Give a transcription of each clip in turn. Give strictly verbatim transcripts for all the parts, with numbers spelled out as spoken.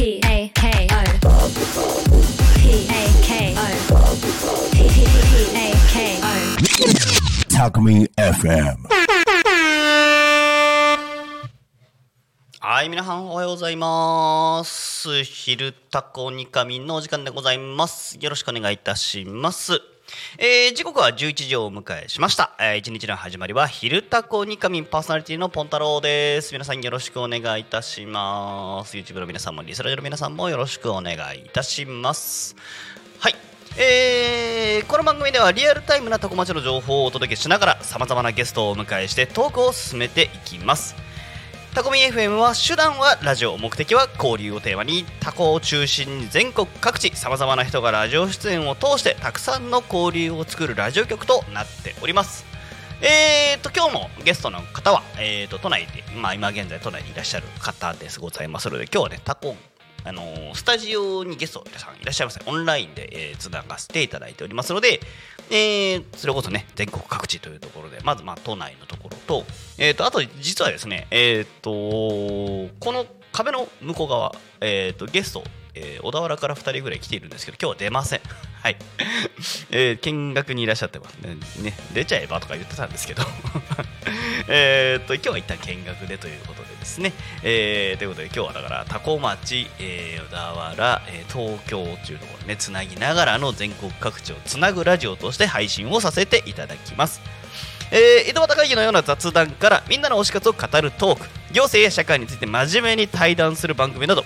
はい、皆さんおはようございます。昼タコニカミのお時間でございます。よろしくお願いいたします。えー、時刻はじゅういちじをお迎えしました、えー、いちにちの始まりは昼タコニカミンパーソナリティのポン太郎です。皆さんよろしくお願いいたします。 YouTube の皆さんもリスラジの皆さんもよろしくお願いいたします。はい、えー、この番組ではリアルタイムなタコ町の情報をお届けしながら様々なゲストをお迎えしてトークを進めていきます。タコミ エフエム は手段はラジオ、目的は交流をテーマにタコを中心に全国各地さまざまな人がラジオ出演を通してたくさんの交流を作るラジオ局となっております。えーと今日のゲストの方は、えー、と都内で、まあ、今現在都内にいらっしゃる方ですございますので、今日はねタコあのー、スタジオにゲスト皆さんいらっしゃいます、ね、オンラインで、えー、つながせていただいておりますので、えー、それこそね全国各地というところでまずまあ都内のところ と,、えー、とあと実はですね、えー、とこの壁の向こう側、えー、とゲスト、えー、小田原からふたりぐらい来ているんですけど今日は出ませんはい、えー、見学にいらっしゃってます ね, ね出ちゃえばとか言ってたんですけどえーと今日は一旦見学でということでですね、えー、ということで今日はだから多古町、えー、小田原、えー、東京というところでねつなぎながらの全国各地をつなぐラジオとして配信をさせていただきます。えー、井戸端会議のような雑談からみんなの推し活を語るトーク、行政や社会について真面目に対談する番組など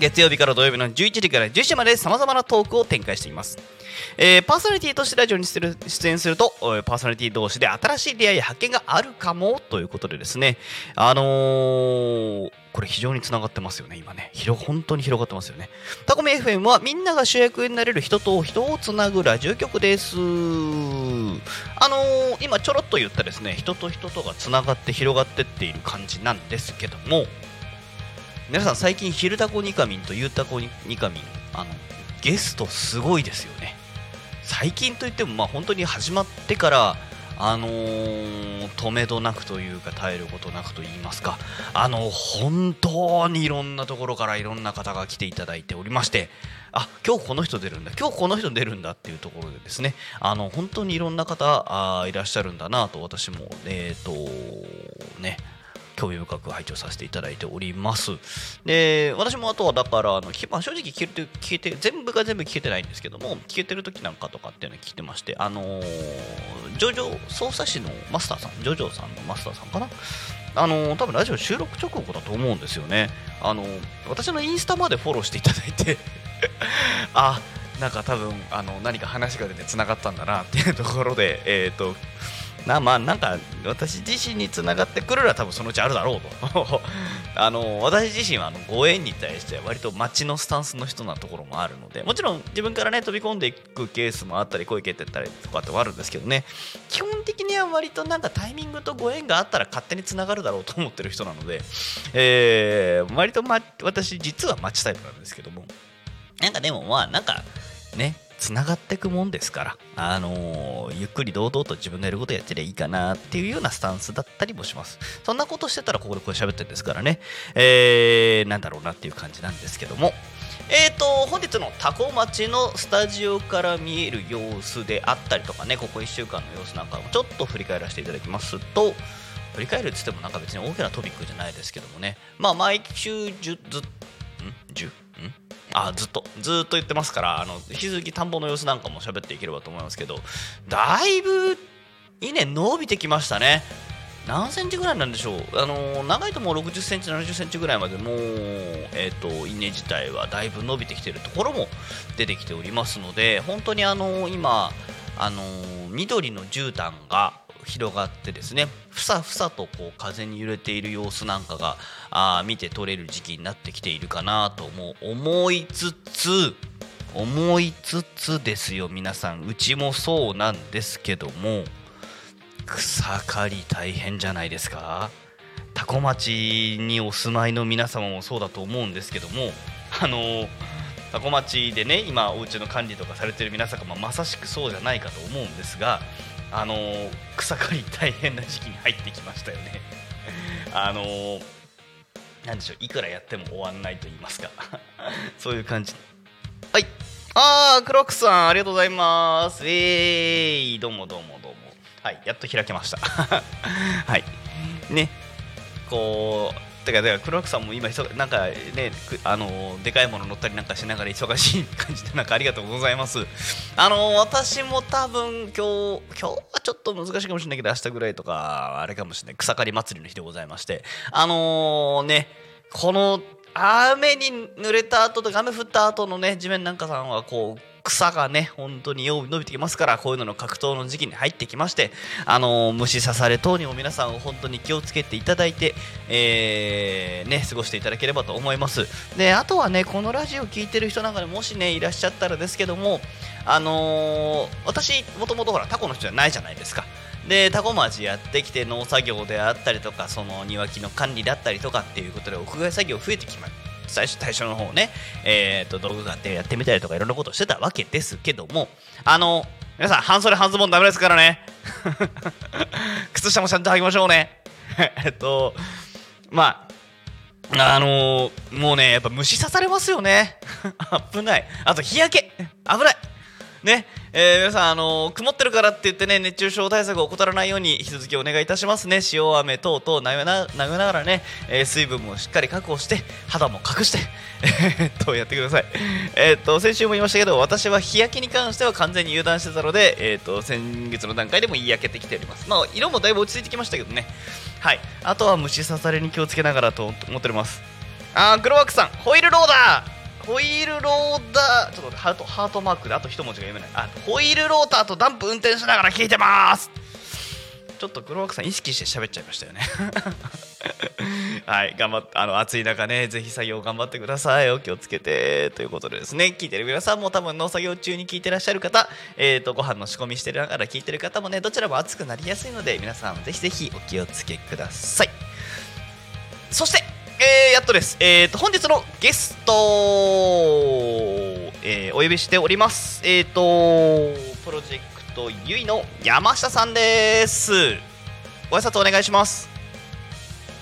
月曜日から土曜日のじゅういちじからじゅうしちじまで様々なトークを展開しています。えー、パーソナリティとしてラジオに出演するとパーソナリティ同士で新しい出会いや発見があるかもということでですね、あのー、これ非常につながってますよね今ね、広本当に広がってますよね。タコミ エフエム はみんなが主役になれる人と人をつなぐラジオ局です。あのー、今ちょろっと言ったですね人と人とがつながって広がってっている感じなんですけども、皆さん最近昼タコニカミンと夕タコニカミンあのゲストすごいですよね。最近といってもまあ本当に始まってからあのー、止めどなくというか耐えることなくと言いますか、あの本当にいろんなところからいろんな方が来ていただいておりまして、あ今日この人出るんだ今日この人出るんだっていうところでですね、あの本当にいろんな方あいらっしゃるんだなと私もえっとね興味深く拝聴させていただいております。で私もあとはだからあの、まあ、正直聞けて聞いて全部が全部聞けてないんですけども、聞けてる時なんかとかっていうのを聞いてまして、あのー、ジョジョ操作士のマスターさんジョジョさんのマスターさんかな、あのー、多分ラジオ収録直後だと思うんですよね。あのー、私のインスタまでフォローしていただいてあなんか多分あの何か話が出てつながったんだなっていうところでえっとなまあなんか私自身につながってくるのは多分そのうちあるだろうとあの私自身はあのご縁に対して割と街のスタンスの人なところもあるので、もちろん自分からね飛び込んでいくケースもあったり声かけてったりとかってはあるんですけどね、基本的には割となんかタイミングとご縁があったら勝手につながるだろうと思ってる人なので、えー、割と、ま、私実は街タイプなんですけども、なんかでもまあなんかねつながっていくもんですから、あのー、ゆっくり堂々と自分のやることやってりゃいいかなっていうようなスタンスだったりもします。そんなことしてたらここでこう喋ってるんですからね、えー、なんだろうなっていう感じなんですけども、えーと本日のタコ町のスタジオから見える様子であったりとかね、ここいっしゅうかんの様子なんかもちょっと振り返らせていただきますと、振り返るって言ってもなんか別に大きなトピックじゃないですけどもね、まあ毎週じゅうずんじゅうんあずっとずっと言ってますから、あの引き続き田んぼの様子なんかも喋っていければと思いますけど、だいぶ稲伸びてきましたね。何センチぐらいなんでしょう、あの長いともうろくじゅっセンチななじゅっセンチぐらいまでもう、えー、と稲自体はだいぶ伸びてきているところも出てきておりますので、本当にあの今あの緑の絨毯が広がってですね、ふさふさとこう風に揺れている様子なんかがあ見て取れる時期になってきているかなとも思いつつ思いつつですよ皆さん、うちもそうなんですけども草刈り大変じゃないですか。タコ町にお住まいの皆様もそうだと思うんですけども、あのー、タコ町でね今お家の管理とかされてる皆様まさしくそうじゃないかと思うんですが、あのー、草刈り大変な時期に入ってきましたよねあのー、なんでしょういくらやっても終わんないと言いますかそういう感じ。はい、あー、クロックさんありがとうございます。えーどうもどうもどうも、はい、やっと開けましたはいね、こうだからクロックさんも今なんかね、あのでかいもの乗ったりなんかしながら忙しい感じで、なんかありがとうございます。あの私も多分今日今日はちょっと難しいかもしれないけど、明日ぐらいとかあれかもしれない、草刈り祭りの日でございまして、あのね、この雨に濡れた後とか雨降った後のね、地面なんかさんはこう草がね本当によう伸びてきますから、こういうのの格闘の時期に入ってきまして、あの虫刺され等にも皆さん本当に気をつけていただいて、えー、ね、過ごしていただければと思います。で、あとはね、このラジオ聞いてる人なんかでもしねいらっしゃったらですけども、あのー、私もともとほらタコの人じゃないじゃないですか。で、タコ町やってきて農作業であったりとか、その庭木の管理だったりとかっていうことで屋外作業増えてきました最初、最初の方ね、えー、と道具館でやってみたりとかいろんなことをしてたわけですけども、あの皆さん半袖半ズボンダメですからね靴下もちゃんと履きましょうねえっとまああのー、もうねやっぱ虫刺されますよね危ない。あと日焼け危ないね、えー、皆さん、あのー、曇ってるからって言ってね、熱中症対策を怠らないように引き続きお願いいたしますね。塩雨等々なめながらね、えー、水分もしっかり確保して肌も隠してえっとやってください。えー、っと先週も言いましたけど、私は日焼けに関しては完全に油断してたので、えー、っと先月の段階でもいい焼けてきております。まあ色もだいぶ落ち着いてきましたけどね。はい、あとは虫刺されに気をつけながらと思っております。あー、グロワークさんホイールローダー、ホイールローダー、ちょっとハートハートマークであと一文字が読めない。あ、ホイールローターとダンプ運転しながら聞いてまーす。ちょっとグロワークさん意識して喋っちゃいましたよねはい、頑張っあの暑い中ね、ぜひ作業頑張ってください。お気をつけてということでですね、聞いてる皆さんも多分農作業中に聞いてらっしゃる方、えーとご飯の仕込みしてながら聞いてる方もね、どちらも暑くなりやすいので皆さんぜひぜひお気をつけください。そしてえー、やっとです、えー、と本日のゲストを、えー、お呼びしております。えーとプロジェクトゆいの山下さんです。ご挨拶お願いします。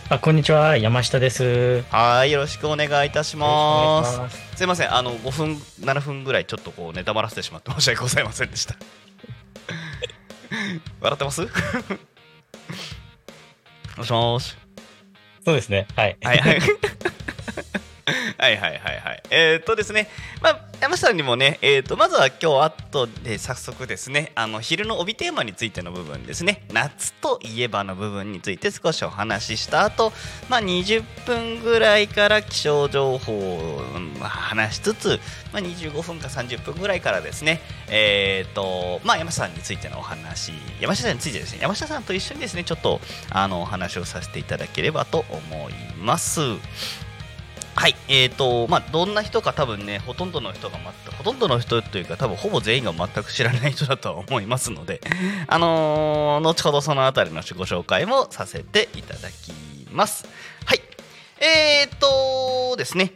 あ、こんにちは、山下です。はい、よろしくお願いいたします。すいません、あのごふんななふんぐらいちょっとこうネタばらせてしまって申し訳ございませんでした笑ってますもしもし、そうですね、はいはいはいはいはいはいはい、えー、っとですね、まあ、山下さんにもね、えー、っとまずは今日あとで早速ですね、あの昼の帯テーマについての部分ですね、夏といえばの部分について少しお話しした後、まあにじゅっぷんぐらいから気象情報を話しつつ、まあ、にじゅうごふんかさんじゅっぷんぐらいからですね、えー、っとまあ山下さんについてのお話、山下さんについてですね、山下さんと一緒にですねちょっとあのお話をさせていただければと思います。はい、えーとまあ、どんな人か多分ね、ほとんどの人が全く、ほとんどの人というか多分ほぼ全員が全く知らない人だとは思いますので、あのー、後ほどそのあたりのご紹介もさせていただきます。はい、えーとですね、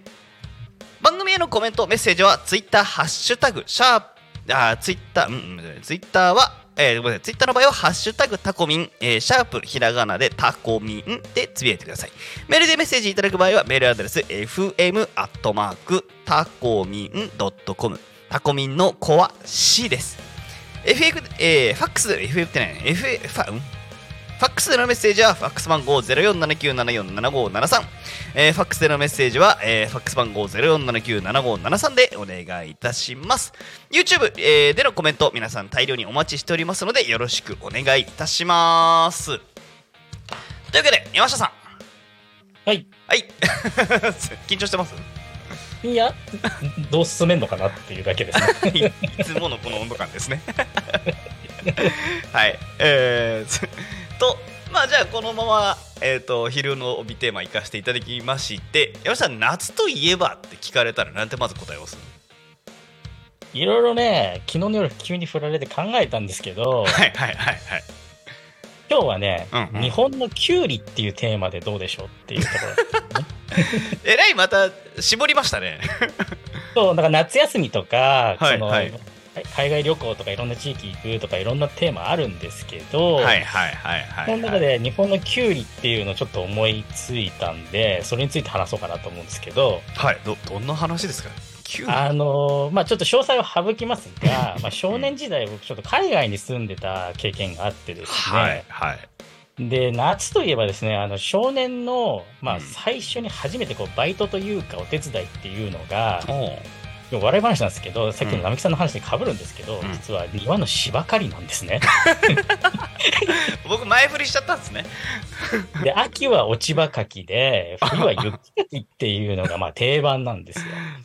番組へのコメント、メッセージはツイッターハッシュタグシャープ、あ、ツイッター、うん、ツイッターはえー、ごめんなさい、ツイッターの場合はハッシュタグタコミン、えー、シャープひらがなでタコミンでつぶやいてください。メールでメッセージいただく場合はメールアドレス エフエムアットマークタコミンドットコム、 タコミンの子は C です。 エフエフ、えー、ファックス エフエフ ってない、 F ファ、うん、ファックスでのメッセージはファックス番号 ゼロよんななきゅうななよんななごーななさん、えー、ファックスでのメッセージは、えー、ファックス番号 ゼロよんななきゅうななごーななさん でお願いいたします。 YouTube、えー、でのコメント皆さん大量にお待ちしておりますのでよろしくお願いいたします。というわけで山下さん、はいはい緊張してます？いやどう進めんのかなっていうだけですねいつものこの温度感ですねはい、えー、とまあじゃあこのまま、えー、と昼の帯テーマ行かせていただきまして、山下さん、夏といえばって聞かれたらなんてまず答えます？いろいろね、昨日の夜急に振られて考えたんですけど、はいはいはいはい、今日はね、うんうん、日本のキュウリっていうテーマでどうでしょうっていうところ、ね、えらいまた絞りましたねそう、だから夏休みとか、はいはい、その海外旅行とかいろんな地域行くとかいろんなテーマあるんですけど、はいはいはいはい、その中で日本のキュウリっていうのをちょっと思いついたんで、それについて話そうかなと思うんですけど、はい、 ど, どんな話ですか。あのーまあ、ちょっと詳細を省きますが、まあ、少年時代僕ちょっと海外に住んでた経験があってですね、はいはい、で夏といえばですね、あの少年の、まあ、最初に初めてこうバイトというかお手伝いっていうのが、うん、笑い話なんですけど、さっきの並木さんの話に被るんですけど、うん、実は庭の芝刈りなんですね僕前振りしちゃったんですねで秋は落ち葉かきで冬は雪かきっていうのがまあ定番なんですよ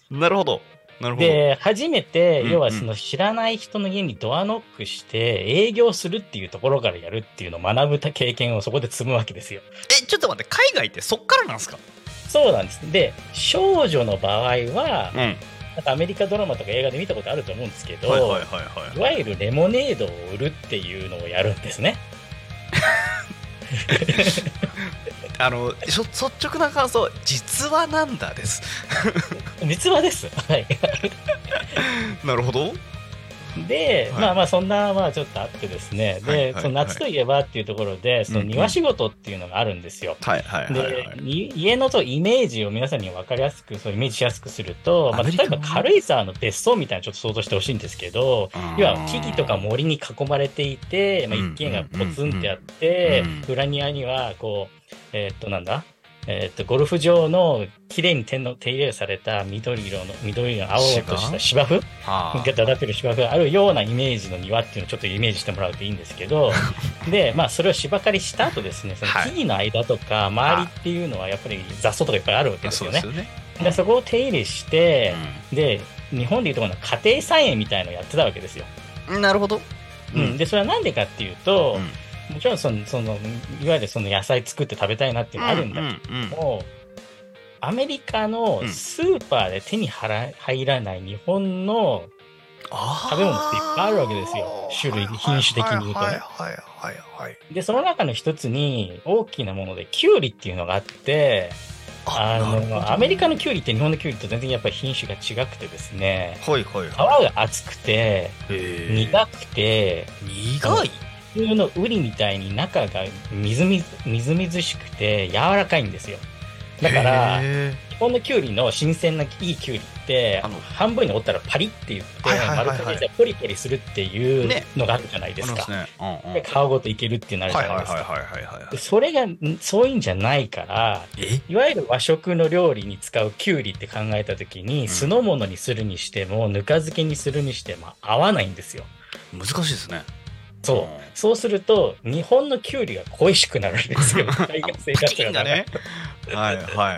なるほどなるほど。で初めて、うんうん、要はその知らない人の家にドアノックして営業するっていうところからやるっていうのを学ぶ経験をそこで積むわけですよ。えちょっと待って、海外ってそっからなんですか。そうなんです。で少女の場合は、うん、なんかアメリカドラマとか映画で見たことあると思うんですけど、はいはいはいはい、いわゆるレモネードを売るっていうのをやるんですねあのしょ率直な感想、実話なんだです実話です、はい、なるほど。で、はい、まあまあそんなまあちょっとあってですね、で、はいはいはい、その夏といえばっていうところでその庭仕事っていうのがあるんですよ、うんうん、で、はいはいはいはい、家のとイメージを皆さんに分かりやすく、そうイメージしやすくすると、まあ、例えば軽井沢の別荘みたいなのちょっと想像してほしいんですけど、要は木々とか森に囲まれていて、まあ、一軒がポツンってあって、うんうんうん、裏庭にはこうえー、っとなんだえー、っとゴルフ場のきれいに手の手入れされた緑色の緑の青とした芝生がだだっぺる芝生があるようなイメージの庭っていうのをちょっとイメージしてもらうといいんですけどで、まあ、それを芝刈りした後ですね、その木々の間とか周りっていうのはやっぱり雑草とかいっぱいあるわけですよね。 そうですよね、うん、でそこを手入れして、うん、で日本でいうところの家庭菜園みたいのをやってたわけですよ。なるほど、うんうん、でそれはなんでかっていうと、うん、もちろんその、そのいわゆるその野菜作って食べたいなっていうのあるんだけども、うんうんうん、アメリカのスーパーで手に入らない日本の食べ物っていっぱいあるわけですよ、種類、品種的に言うとね。でその中の一つに大きなものでキュウリっていうのがあって、あのアメリカのキュウリって日本のキュウリと全然やっぱり品種が違くてですね、はいはいはい、皮が厚くて苦くて、苦い普通のウリみたいに中がみずみず、みずみずしくて柔らかいんですよ。だから日本のキュウリの新鮮ないいキュウリってあの半分に折ったらパリって言って丸くてポリポリするっていうのがあるじゃないですか、ね、うんうん、で皮ごといけるってなるじゃないですか。それがそういうんじゃないから、いわゆる和食の料理に使うキュウリって考えた時に、うん、酢の物にするにしてもぬか漬けにするにしても合わないんですよ。難しいですね。そう、そうすると日本のキュウリが恋しくなるんですよ。海外生活がね。はいはいはいはい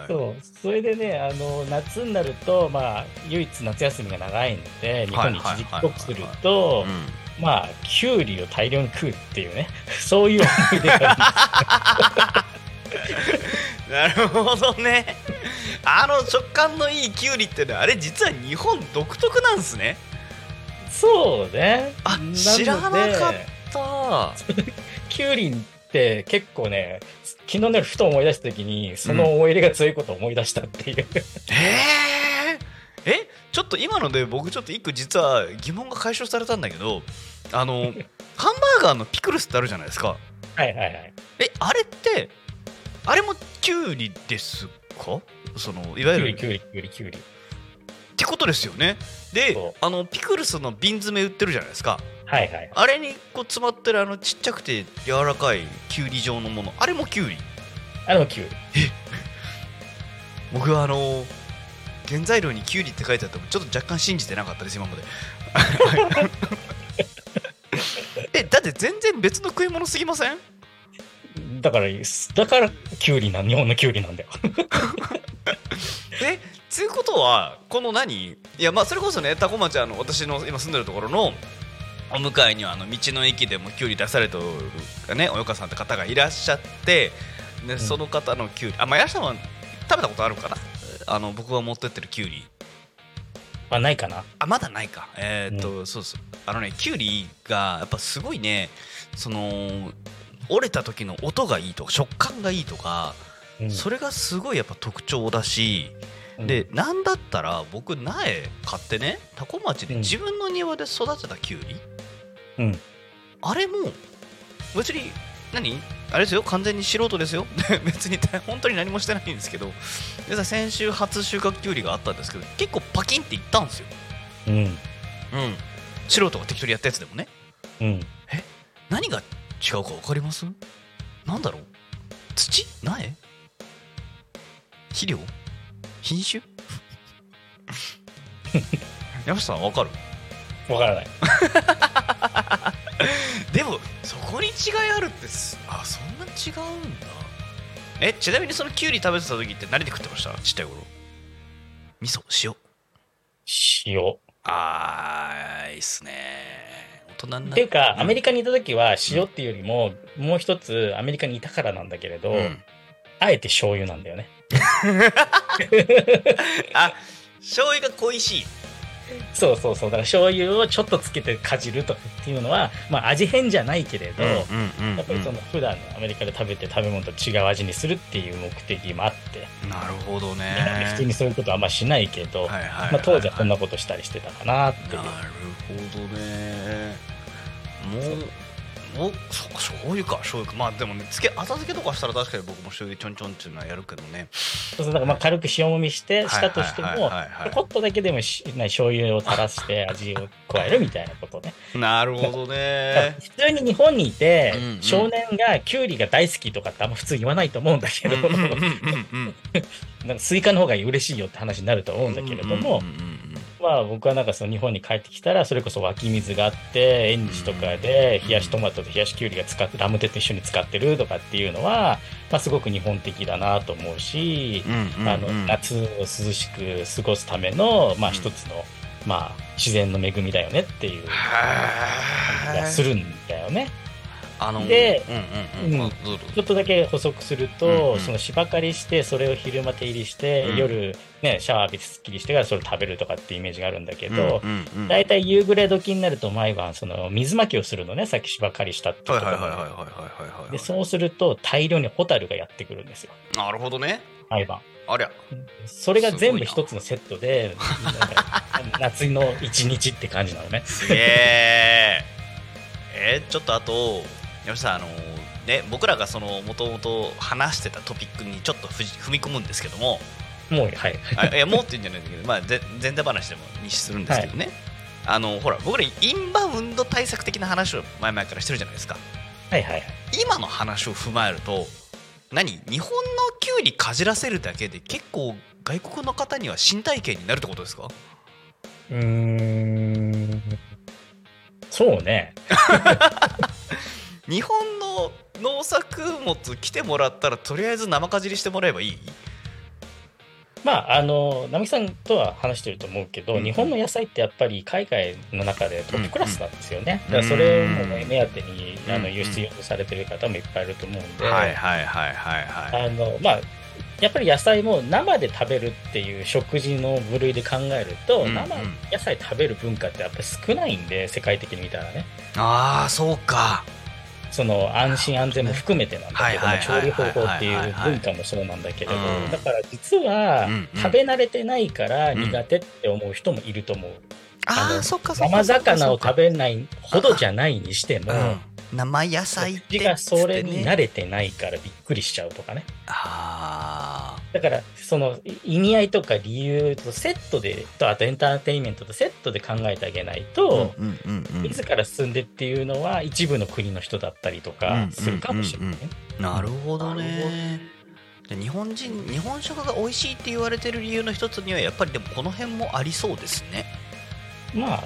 はい。そう、それでね、あの夏になると、まあ唯一夏休みが長いので日本に一時帰国すると、まあキュウリを大量に食うっていうね、そういう思い出があるんですなるほどね。あの食感のいいキュウリってのはあれ実は日本独特なんですね。そうね、あ、知らなかったキュウリって結構ね、昨日の夜ふと思い出した時にその思い入れが強いことを思い出したっていう、うん、えー、えちょっと今ので僕ちょっと一個実は疑問が解消されたんだけど、あのハンバーガーのピクルスってあるじゃないですかはいはいはい。えあれってあれもキュウリですか。そのいわゆるキュウリキュウリキュウリってことですよね。で、あのピクルスの瓶詰め売ってるじゃないですか、はいはい、あれにこう詰まってるあのちっちゃくて柔らかいキュウリ状のもの、あれもキュウリ。あれもキュウリ。僕はあの原材料にキュウリって書いてあってもちょっと若干信じてなかったです今までえだって全然別の食い物すぎません。だからだからキュウリな、日本のキュウリなんだよえということはこの何いやまあそれこそね、タコ町あの私の今住んでるところのお向かいにはあの道の駅でもキュウリ出されてるね、およかさんって方がいらっしゃって、ね、うん、その方のキュウリ、あまあやしさんは食べたことあるかな、あの僕が持ってってるキュウリはないかなあ、まだないか、えー、っと、うん、そうそう、あのねキュウリがやっぱすごいね、その折れた時の音がいいとか食感がいいとか、うん、それがすごいやっぱ特徴だし、で、なんだったら僕苗買ってね、タコ町で自分の庭で育てたキュウリ、うん、あれも別に何あれですよ、完全に素人ですよ別に本当に何もしてないんですけど、先週初収穫キュウリがあったんですけど、結構パキンっていったんですよ、うんうん、素人が適当にやったやつでもね、うん、え何が違うか分かります？なんだろう、土、苗、肥料、品種山下さん分かる？分からないでもそこに違いあるって、あ、そんな違うんだ。えちなみにそのキュウリ食べてた時って何で食ってました？ちっちゃい頃。味噌、塩、塩。あーいいっすね。大人になってっていうか、うん、アメリカにいた時は塩っていうよりも、うん、もう一つアメリカにいたからなんだけれど、うん、あえて醤油なんだよね。あ、醤油が恋しい。そうそうそう、だから醤油をちょっとつけてかじるとっていうのは、まあ、味変じゃないけれど、うんうんうんうん、やっぱりその普段のアメリカで食べて食べ物と違う味にするっていう目的もあって。なるほどね。普通にそういうことはあんましないけど、はいはいはいはい、まあ、当時はこんなことしたりしてたかなっていう。なるほどね。もうもうそうか、醤油か、醤油か。まあでもね、つけ浅漬けとかしたら確かに僕も醤油ちょんちょんっていうのはやるけどね。そうそう、だからまあ軽く塩もみしてしたとしても、ちょっとだけでもしない醤油を垂らして味を加えるみたいなことね。なるほどね。普通に日本にいて、うんうん、少年がキュウリが大好きとかってあんま普通言わないと思うんだけど、なんかスイカの方が嬉しいよって話になると思うんだけれども、うんうんうんうん、まあ、僕はなんかその日本に帰ってきたら、それこそ湧き水があって、園児とかで冷やしトマトと冷やしきゅうりが使ってラムテと一緒に使ってるとかっていうのは、まあすごく日本的だなと思うし、うんうんうん、あの夏を涼しく過ごすためのまあ一つのまあ自然の恵みだよねっていう感じがするんだよね。あので、うんうんうん、ちょっとだけ補足すると、うんうん、その芝刈りしてそれを昼間手入りして、うん、夜、ね、シャワー浴びてすっきりしてからそれ食べるとかってイメージがあるんだけど、だいたい夕暮れ時になると毎晩その水まきをするのね。さっき芝刈りしたってところで、そうすると大量にホタルがやってくるんですよ。なるほどね。毎晩ありゃ、それが全部一つのセットで夏の一日って感じなのね。すげーえー、ちょっとあと山下さん、あのーね、僕らがもともと話してたトピックにちょっと踏み込むんですけども、もう、はい、あ、いやもうって言うんじゃないんだけど、まあ、全然話でもにするんですけどね、はい、あのほら僕らインバウンド対策的な話を前々からしてるじゃないですか、はいはいはい、今の話を踏まえると、何、日本のキュウリかじらせるだけで結構外国の方には新体験になるってことですか？うーん、そうね日本の農作物来てもらったらとりあえず生かじりしてもらえばいい。まあ、あの並木さんとは話してると思うけど、うん、日本の野菜ってやっぱり海外の中でトップクラスなんですよね、うんうん、だからそれを目当てに、うん、あの輸出されてる方もいっぱいいると思うんで、はいはいはいはいはい、あのまあやっぱり野菜も生で食べるっていう食事の部類で考えると、生野菜食べる文化ってやっぱり少ないんで、世界的に見たらね。ああ、そうか。その安心安全も含めてなんだけども、調理方法っていう文化もそうなんだけれど、だから実は食べ慣れてないから苦手って思う人もいると思う。ああ、そっかそっか。生魚を食べないほどじゃないにしても、生野菜ってがそれに慣れてないからびっくりしちゃうとかね。ああ。だからその意味合いとか理由とセットでと、あとエンターテインメントとセットで考えてあげないと、うんうんうんうん、自ら進んでっていうのは一部の国の人だったりとかするかもしれない、ね、うんうんうんうん、なるほどね。日本人、日本食が美味しいって言われてる理由の一つにはやっぱりでもこの辺もありそうですね。まあ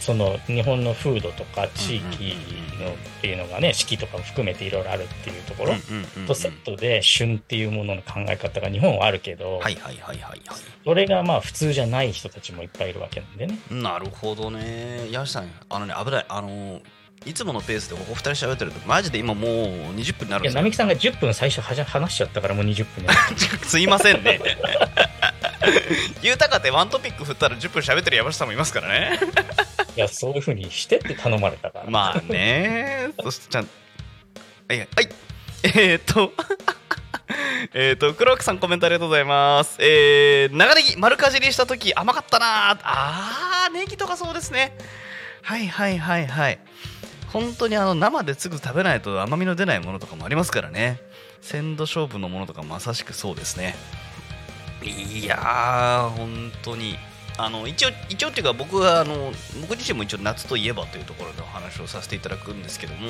その日本の風土とか地域のっていうのがね、四季とかも含めていろいろあるっていうところとセットで、旬っていうものの考え方が日本はあるけど、それがまあ普通じゃない人たちもいっぱいいるわけなんでね。なるほどね。山下さん、あのね、危ない、あのいつものペースでここふたりしゃべってるとマジで今もうにじゅっぷんになるんですよ。いや、並木さんがじゅっぷん最初はじゃ話しちゃったからもうにじゅっぷんになるすいませんね言うたかてワントピック振ったらじゅっぷん喋ってる山下さんもいますからねいや、そういう風にしてって頼まれたからまあねそしてちゃん、はいはい、えー、っとえっとクロークさんコメントありがとうございます。えー、長ネギ丸かじりした時甘かったなー。あーネギとかそうですね。はいはいはいはい。本当にあの生ですぐ食べないと甘みの出ないものとかもありますからね。鮮度勝負のものとかまさしくそうですね。いやー本当にあの一応一応っていうか僕はあの僕自身も一応夏といえばというところでお話をさせていただくんですけども、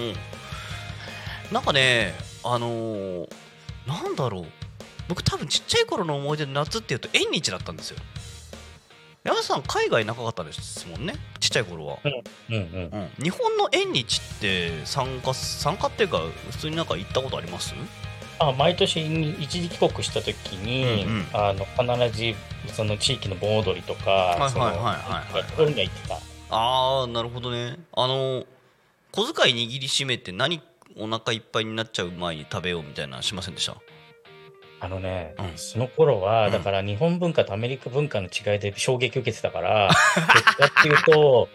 なんかねあのー、なんだろう、僕多分ちっちゃい頃の思い出の夏っていうと縁日だったんですよ。山さん海外長かったですもんね、ちっちゃい頃は。うんうんうん、日本の縁日って参加参加っていうか普通になんか行ったことあります？あ毎年一時帰国した時に、うんうん、あの必ずその地域の盆踊りとかそういうのが行ってた。ああなるほどね。あの小遣い握りしめて何お腹いっぱいになっちゃう前に食べようみたいなしませんでした？あのね、うん、その頃はだから日本文化とアメリカ文化の違いで衝撃を受けてたから、うん、っていうと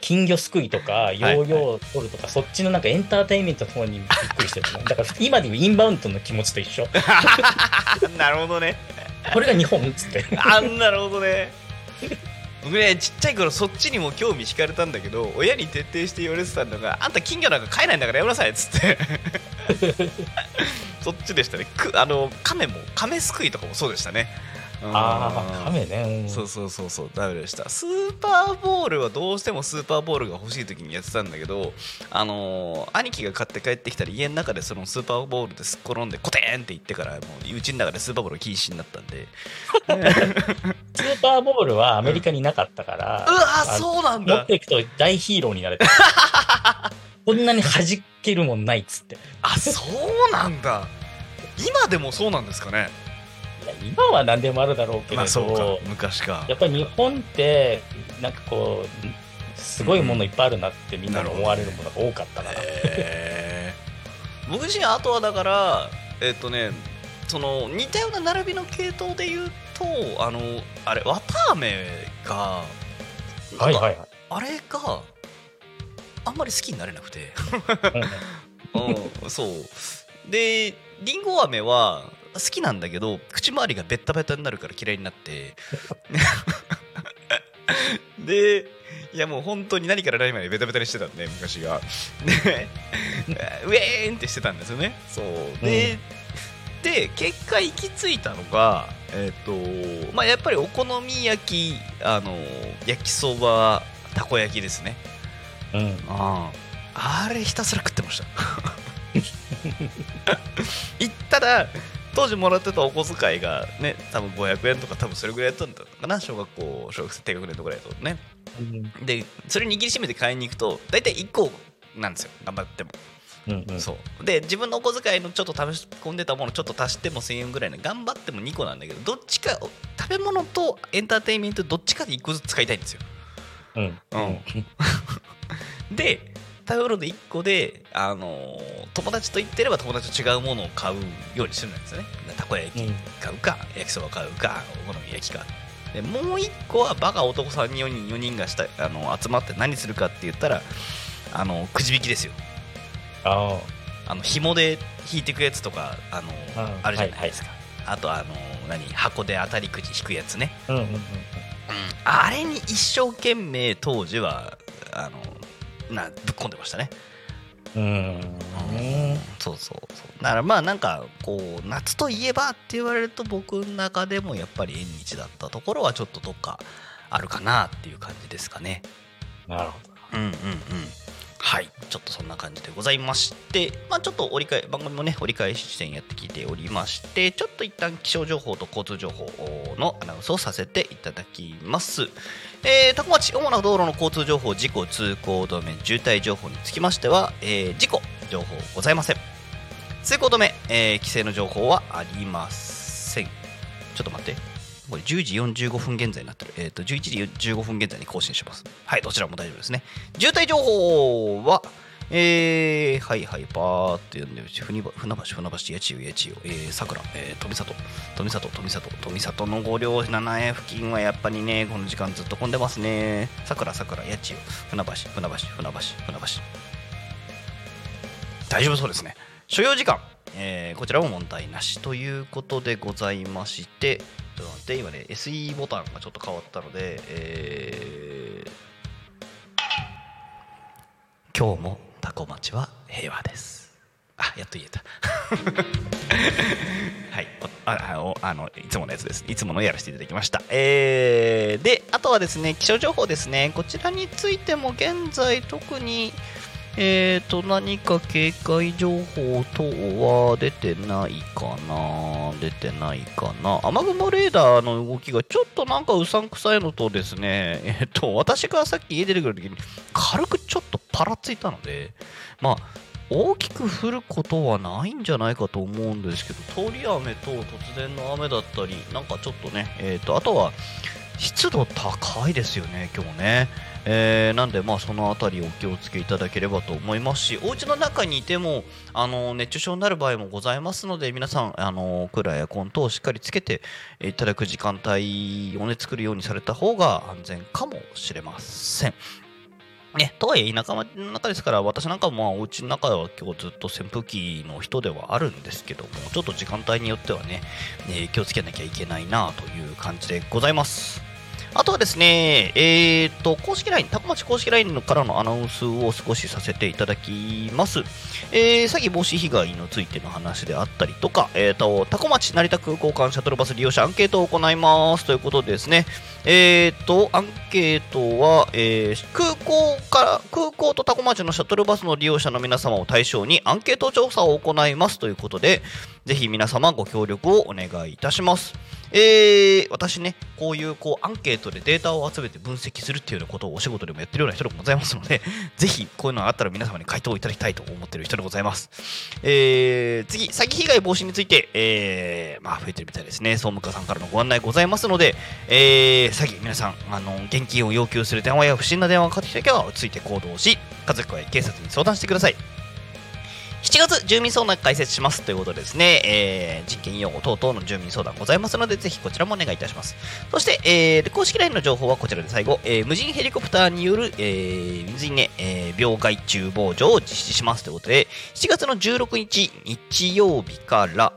金魚すくいとかヨーヨー取るとか、はいはい、そっちのなんかエンターテインメントの方にびっくりしてる、ね、だから今でいうインバウンドの気持ちと一緒。なるほどね。これが日本っつって。あなるほどね。僕ねちっちゃい頃そっちにも興味惹かれたんだけど、親に徹底して言われてたのがあんた金魚なんか飼えないんだからやめなさいっつって。そっちでしたね。くあの亀も亀すくいとかもそうでしたね。ああ亀ね。そうそうそうそうダメでした。スーパーボールはどうしてもスーパーボールが欲しい時にやってたんだけど、あのー、兄貴が買って帰ってきたら家の中でそのスーパーボールですっ転んでコテーンっていってからもううちの中でスーパーボール禁止になったんで。スーパーボールはアメリカになかったから。うん、うわそうなんだ。持っていくと大ヒーローになれた。こんなに弾けるもんないっつって。あそうなんだ。今でもそうなんですかね。今は何でもあるだろうけれど、まあ、そうか昔か。やっぱり日本ってなんかこうすごいものいっぱいあるなってみんなに思われるものが多かったから、うんねえー、僕自身あとはだからえっとねその似たような並びの系統で言うとあのあれわたあめがはいはいはいあれがあんまり好きになれなくて、うん、そうでりんご飴は好きなんだけど口周りがベッタベタになるから嫌いになってでいやもう本当に何から何までベタベタにしてたんで昔がでウェーンってしてたんですよね。そうで、うん、で結果行き着いたのがえーとまあやっぱりお好み焼きあの焼きそばたこ焼きですね。うんあああれひたすら食ってました行ったら当時もらってたお小遣いがね多分ごひゃくえんとか多分それぐらいだったんだかな小学校小学生低学年とかだとね、うん、でそれ握りしめて買いに行くと大体いっこなんですよ頑張っても、うんうん、そうで自分のお小遣いのちょっと試し込んでたものちょっと足してもせんえんぐらいの頑張ってもにこなんだけどどっちか食べ物とエンターテインメントどっちかでいっこずつ使いたいんですよ。うん、うん、で食べ物でいっこで、あのー、友達と行ってれば友達と違うものを買うようにするんですよね。たこ焼き買うか、うん、焼きそば買うかお好み焼きかでもういっこはバカ男さんによにんよにんがしたあの集まって何するかって言ったらあのくじ引きですよ。ああの紐で引いてくやつとか、あのーうん、あるじゃないですか、はいはい、あと、あのー、何箱で当たりくじ引くやつね、うんうんうんうん、あれに一生懸命当時はあのーなぶっ込んでましたね。うーん、うん、そうそうそうだからまあなんかこう夏といえばって言われると僕の中でもやっぱり縁日だったところはちょっとどっかあるかなっていう感じですかね。なるほど。うんうんうんはいちょっとそんな感じでございまして、まあ、ちょっと折り返番組もね折り返し地点やってきておりましてちょっと一旦気象情報と交通情報のアナウンスをさせていただきます。えー、多古町主な道路の交通情報事故通行止め渋滞情報につきましては、えー、事故情報ございません。通行止め、えー、規制の情報はありません。ちょっと待ってこれじゅうじよんじゅうごふん現在になってる、えー、とじゅういちじじゅうごふん現在に更新します。はいどちらも大丈夫ですね。渋滞情報はえー、はいはいパーって呼んでるし船橋船橋八千代八千代、えー、桜、えー、富里富里富里富里のご両ななえん付近はやっぱりねこの時間ずっと混んでますね。桜桜八千代船橋船橋船橋船橋大丈夫そうですね所要時間、えー、こちらも問題なしということでございまして、ちょっと待って、今ね エスイー ボタンがちょっと変わったので、えー、今日もタコ町は平和です。あ、やっと言えたはいああのいつものやつです。いつものやらせていただきました、えー、であとはですね、気象情報ですね。こちらについても現在特にえーと何か警戒情報等は出てないかな出てないかな雨雲レーダーの動きがちょっとなんかうさんくさいのとですね、えーと私がさっき家出てくる時に軽くちょっとパラついたので、まあ大きく降ることはないんじゃないかと思うんですけど、通り雨と突然の雨だったりなんかちょっとね、えーとあとは湿度高いですよね今日ね、えー、なんでまあそのあたりお気をつけいただければと思いますし、お家の中にいてもあの熱中症になる場合もございますので、皆さんあのクーラーやコン等をしっかりつけていただく時間帯をね作るようにされた方が安全かもしれませんね。とはいえ田舎の中ですから、私なんかもまあお家の中は今日ずっと扇風機の人ではあるんですけども、ちょっと時間帯によってはね、えー、気をつけなきゃいけないなという感じでございます。あとはですね、えー、と公式 ライン、 タコ町公式 ライン からのアナウンスを少しさせていただきます、えー、詐欺防止被害についての話であったりとか、えー、とタコ町成田空港間シャトルバス利用者アンケートを行いますということでですね、えー、とアンケートは、えー、空港から空港とタコ町のシャトルバスの利用者の皆様を対象にアンケート調査を行いますということで、ぜひ皆様ご協力をお願いいたします。えー、私ね、こういう、こうアンケートでデータを集めて分析するっていうようなことをお仕事でもやってるような人でもございますので、ぜひこういうのがあったら皆様に回答をいただきたいと思ってる人でございます。えー、次、詐欺被害防止について、えー、まあ増えてるみたいですね。総務課さんからのご案内ございますので、えー、詐欺皆さん、あの現金を要求する電話や不審な電話がかかってきたときはついて行動し、家族や警察に相談してください。しちがつ住民相談開設しますということでですね、えー、人権擁護等々の住民相談ございますので、ぜひこちらもお願いいたします。そして、えー、公式 ライン の情報はこちらで最後、えー、無人ヘリコプターによる、えー、水稲、えー、病害虫防除を実施しますということで、しちがつのじゅうろくにち日曜日からん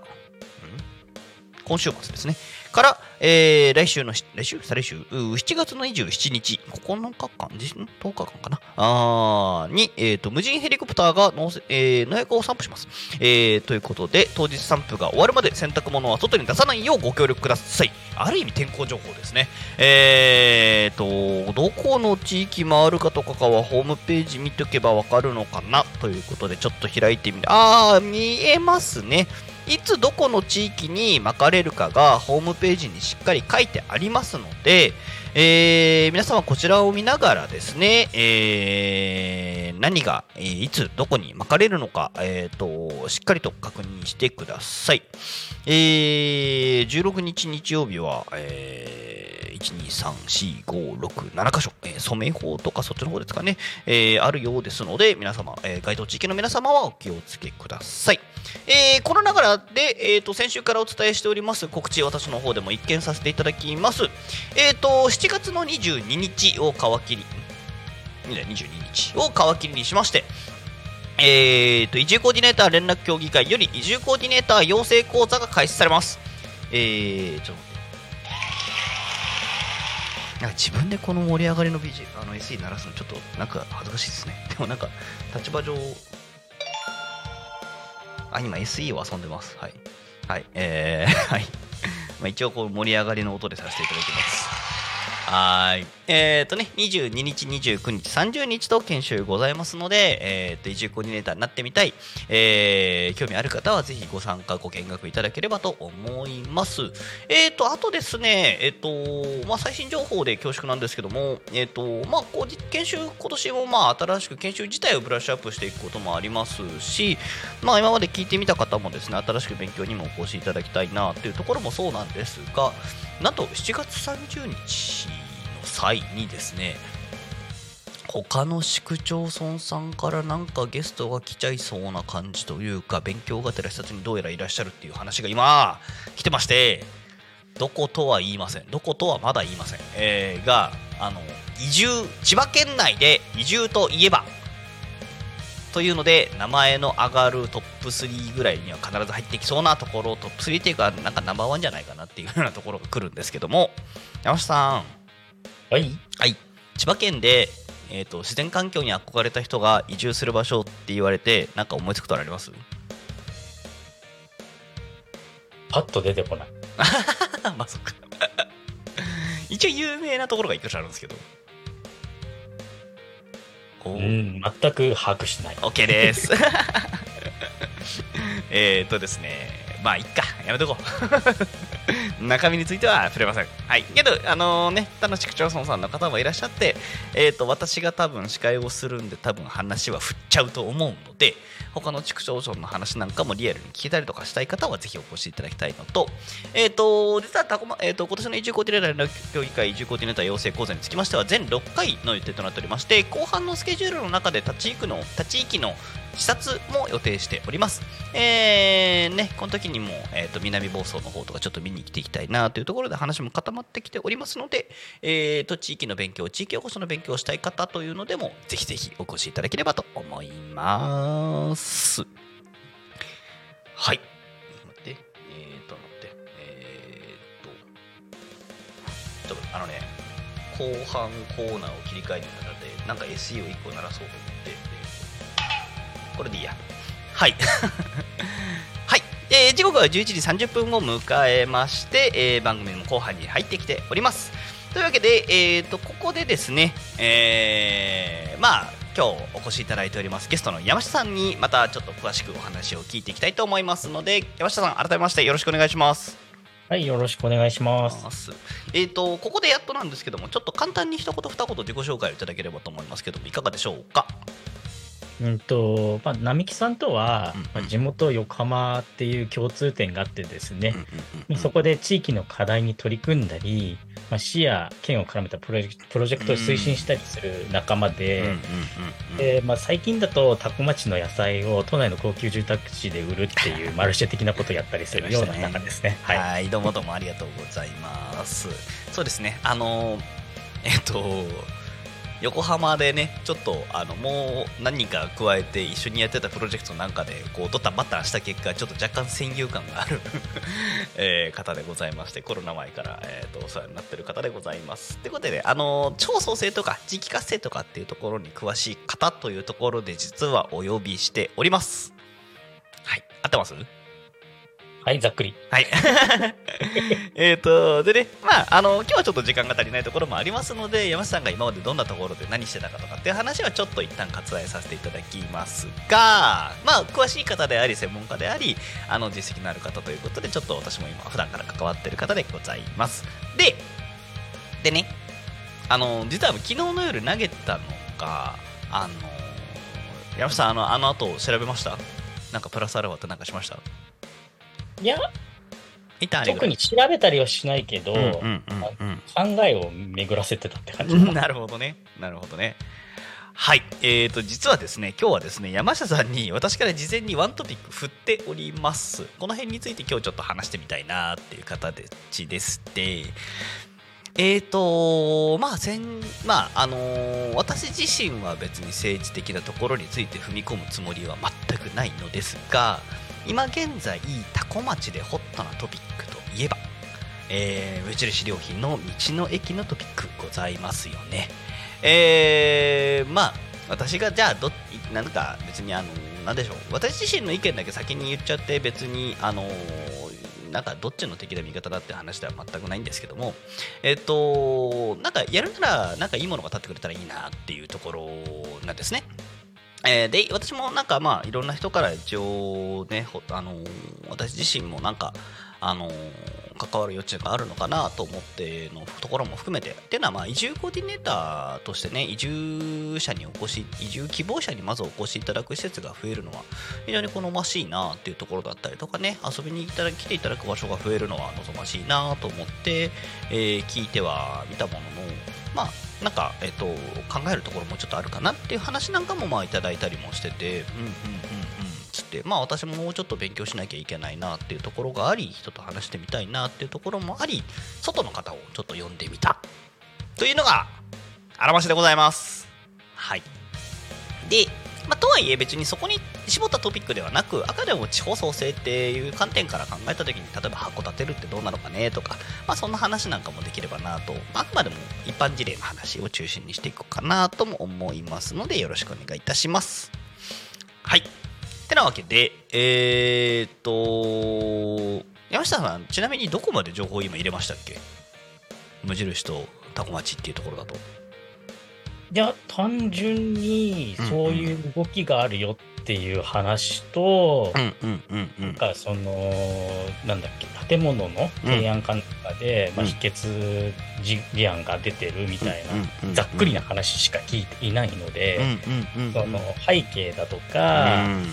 今週末ですねから、えー、来週の来週再来週しちがつのにじゅうしちにちここのかかんとおかかんかなあに、えー、と無人ヘリコプターが農、えー、農薬を散布します、えー、ということで、当日散布が終わるまで洗濯物は外に出さないようご協力ください。ある意味天候情報ですね。えー、とどこの地域回るかとかかはホームページ見ておけばわかるのかなということで、ちょっと開いてみる。あー、見えますね。いつどこの地域にまかれるかがホームページにしっかり書いてありますので、えー、皆様こちらを見ながらですね、えー、何がいつどこにまかれるのか、えー、としっかりと確認してください。えー、じゅうろくにち日曜日は、えー、いち、に、さん、し、ご、ろく、なな 箇所、えー、染法とかそっちの方ですかね、えー、あるようですので、皆様、えー、該当地域の皆様はお気をつけください。えー、この流れで、えー、と先週からお伝えしております告知、私の方でも一見させていただきます、えー、としちがつのにじゅうににちを皮切りにじゅうににちを皮切りにしまして、えー、と移住コーディネーター連絡協議会より移住コーディネーター養成講座が開始されます。えー、ちょっとなんか自分でこの盛り上がりの ビージーエム あの エスイー 鳴らすのちょっとなんか恥ずかしいですね。でもなんか立場上あ、今 エスイー を遊んでます。はい。はい。えー、はい。まあ、一応、こう、盛り上がりの音でさせていただきます。はーい。えーとね、にじゅうににち、にじゅうくにち、さんじゅうにちと研修ございますので、えーと、移住コーディネーターになってみたい、えー、興味ある方はぜひご参加、ご見学いただければと思います。えーと、あとですね、えーと、まあ、最新情報で恐縮なんですけども、えーと、まあ、こう、研修、今年もまあ、新しく研修自体をブラッシュアップしていくこともありますし、まあ、今まで聞いてみた方もですね、新しく勉強にもお越しいただきたいなというところもそうなんですが、なんとしちがつさんじゅうにちの際にですね、他の市区町村さんからなんかゲストが来ちゃいそうな感じというか、勉強がてら視察にどうやらいらっしゃるっていう話が今来てまして、どことは言いませんどことはまだ言いません、えー、があの移住、千葉県内で移住といえばというので、名前の上がるトップスリーぐらいには必ず入ってきそうなところ、トップスリーっていうか、なんかナンバーワンじゃないかなっていうようなところが来るんですけども、山下さん、はい、はい、千葉県で、えーと、自然環境に憧れた人が移住する場所って言われて、なんか思いつくことあります？パッと出てこない。まあそっか。一応有名なところがいくつかあるんですけど、こう、うん、全く把握しない。 OK です。えっとですね、まあいっか、やめとこう。中身については触れません。はい、けどあのー、ね、他の市区町村さんの方もいらっしゃって、えー、と私が多分司会をするんで、多分話は振っちゃうと思うので、他の市区町村の話なんかもリアルに聞けたりとかしたい方はぜひお越しいただきたいのと、えー、と実はたこ、えー、と今年の移住コーディネーター連絡協議会移住コーディネーター養成講座につきましては全ろっかいの予定となっておりまして、後半のスケジュールの中で立ち域の立ち域の視察も予定しております。えーね、この時にも、えー、と南房総の方とかちょっと見に来ていきたいなというところで話も固まってきておりますので、えー、と地域の勉強、地域おこしの勉強をしたい方というのでもぜひぜひお越しいただければと思います。はい、待って、えーと待ってえーとあのね、後半コーナーを切り替える中でなんか エスイー をいっこ鳴らそうと思って、これでいいや。はい。はい、えー、時刻はじゅういちじさんじゅっぷんを迎えまして、えー、番組の後半に入ってきております。というわけで、えーと、ここでですね、えー、まあ今日お越しいただいておりますゲストの山下さんにまたちょっと詳しくお話を聞いていきたいと思いますので、山下さん、改めましてよろしくお願いします。はい、よろしくお願いします。えーと、ここでやっとなんですけども、ちょっと簡単に一言二言自己紹介をいただければと思いますけども、いかがでしょうか。うんとまあ、並木さんとは、まあ、地元横浜っていう共通点があってですね、そこで地域の課題に取り組んだり、まあ、市や県を絡めたプロジェクトを推進したりする仲間で、で、まあ、最近だと多古町の野菜を都内の高級住宅地で売るっていうマルシェ的なことをやったりするような仲ですね。はい、はい、どうもどうもありがとうございます。そうですね、あのえっと横浜でね、ちょっとあのもう何人か加えて一緒にやってたプロジェクトなんかでこうドタバタした結果、ちょっと若干先入観がある、えー、方でございまして、コロナ前から、えー、とお世話になってる方でございますということで、ね、あの超創生とか地域活性とかっていうところに詳しい方というところで実はお呼びしております。はい、合ってます？はい、ざっくり。はい。えっとでね、まああの今日はちょっと時間が足りないところもありますので、山下さんが今までどんなところで何してたかとかっていう話はちょっと一旦割愛させていただきますが、まあ詳しい方であり専門家であり、あの実績のある方ということで、ちょっと私も今普段から関わってる方でございます。で、でね、あの実は昨日の夜投げたのが、あの山下さん、あのあの後調べました？なんかプラスアルファってなんかしました？いや、特に調べたりはしないけど、うんうんうんうん、考えを巡らせてたって感じ。なるほどね、なるほどね。はい、えーと、実はですね、今日はですね、山下さんに私から事前にワントピック振っております。この辺について今日ちょっと話してみたいなっていう形でして、えーとまあ先まああのー、私自身は別に政治的なところについて踏み込むつもりは全くないのですが、今現在多古町でホットなトピックといえば、えー、無印良品の道の駅のトピックございますよね。えー、まあ私がじゃあどなんか別にあのなんでしょう、私自身の意見だけ先に言っちゃって、別にあのなんかどっちの敵だ味方だって話では全くないんですけども、えっとなんかやるならなんかいいものが立ってくれたらいいなっていうところなんですね。えー、で私もなんかまあいろんな人から一応ね、あのー、私自身もなんか、あのー、関わる余地があるのかなと思ってのところも含めてっていうのは、まあ移住コーディネーターとしてね、移住者にお越し移住希望者にまずお越しいただく施設が増えるのは非常に好ましいなっていうところだったりとかね、遊びにいただ来ていただく場所が増えるのは望ましいなと思って、えー、聞いてはみたものの、まあなんか、えっと、考えるところもちょっとあるかなっていう話なんかもまあいただいたりもしてて、うんうんうんうんつって、まあ私ももうちょっと勉強しなきゃいけないなっていうところがあり、人と話してみたいなっていうところもあり、外の方をちょっと呼んでみたというのがあらましでございます。はい。で、まあ、とはいえ別にそこに絞ったトピックではなく、あくまでも地方創生っていう観点から考えた時に、例えば函館るってどうなのかねとか、まあ、そんな話なんかもできればなと、あくまでも一般事例の話を中心にしていこうかなとも思いますので、よろしくお願いいたします。はい、てなわけで、えーっと山下さん、ちなみにどこまで情報を今入れましたっけ？無印とタコ町っていうところだと。いや、単純にそういう動きがあるよっていう話と、なんかそのなんだっけ、建物の提案かなんかで、うん、まあ、否決事案が出てるみたいな、うんうんうんうん、ざっくりな話しか聞いていないので、うんうんうん、その背景だとか、うん、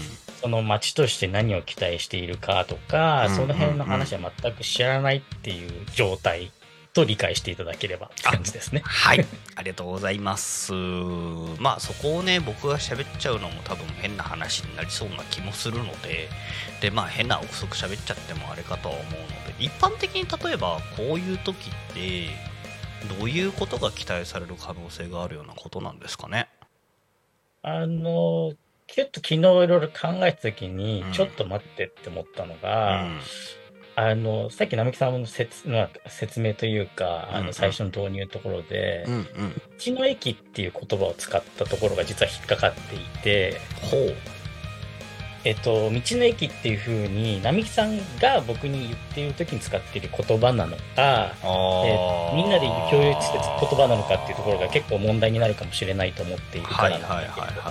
その町として何を期待しているかとか、うんうんうん、その辺の話は全く知らないっていう状態と理解していただければ感じですね。はい、ありがとうございます。まあそこをね、僕が喋っちゃうのも多分変な話になりそうな気もするので、でまあ変な憶測喋っちゃってもあれかとは思うので、一般的に例えばこういう時ってどういうことが期待される可能性があるようなことなんですかね。あのちょっと昨日いろいろ考えた時に、うん、ちょっと待ってって思ったのが。うん、あのさっき並木さんの 説,、まあ、説明というか、あの最初の導入のところで、うんうん、道の駅っていう言葉を使ったところが実は引っかかっていて、ほう、えっと、道の駅っていう風に並木さんが僕に言っている時に使っている言葉なのか、あ、みんなで共有している言葉なのかっていうところが結構問題になるかもしれないと思っているからなんだ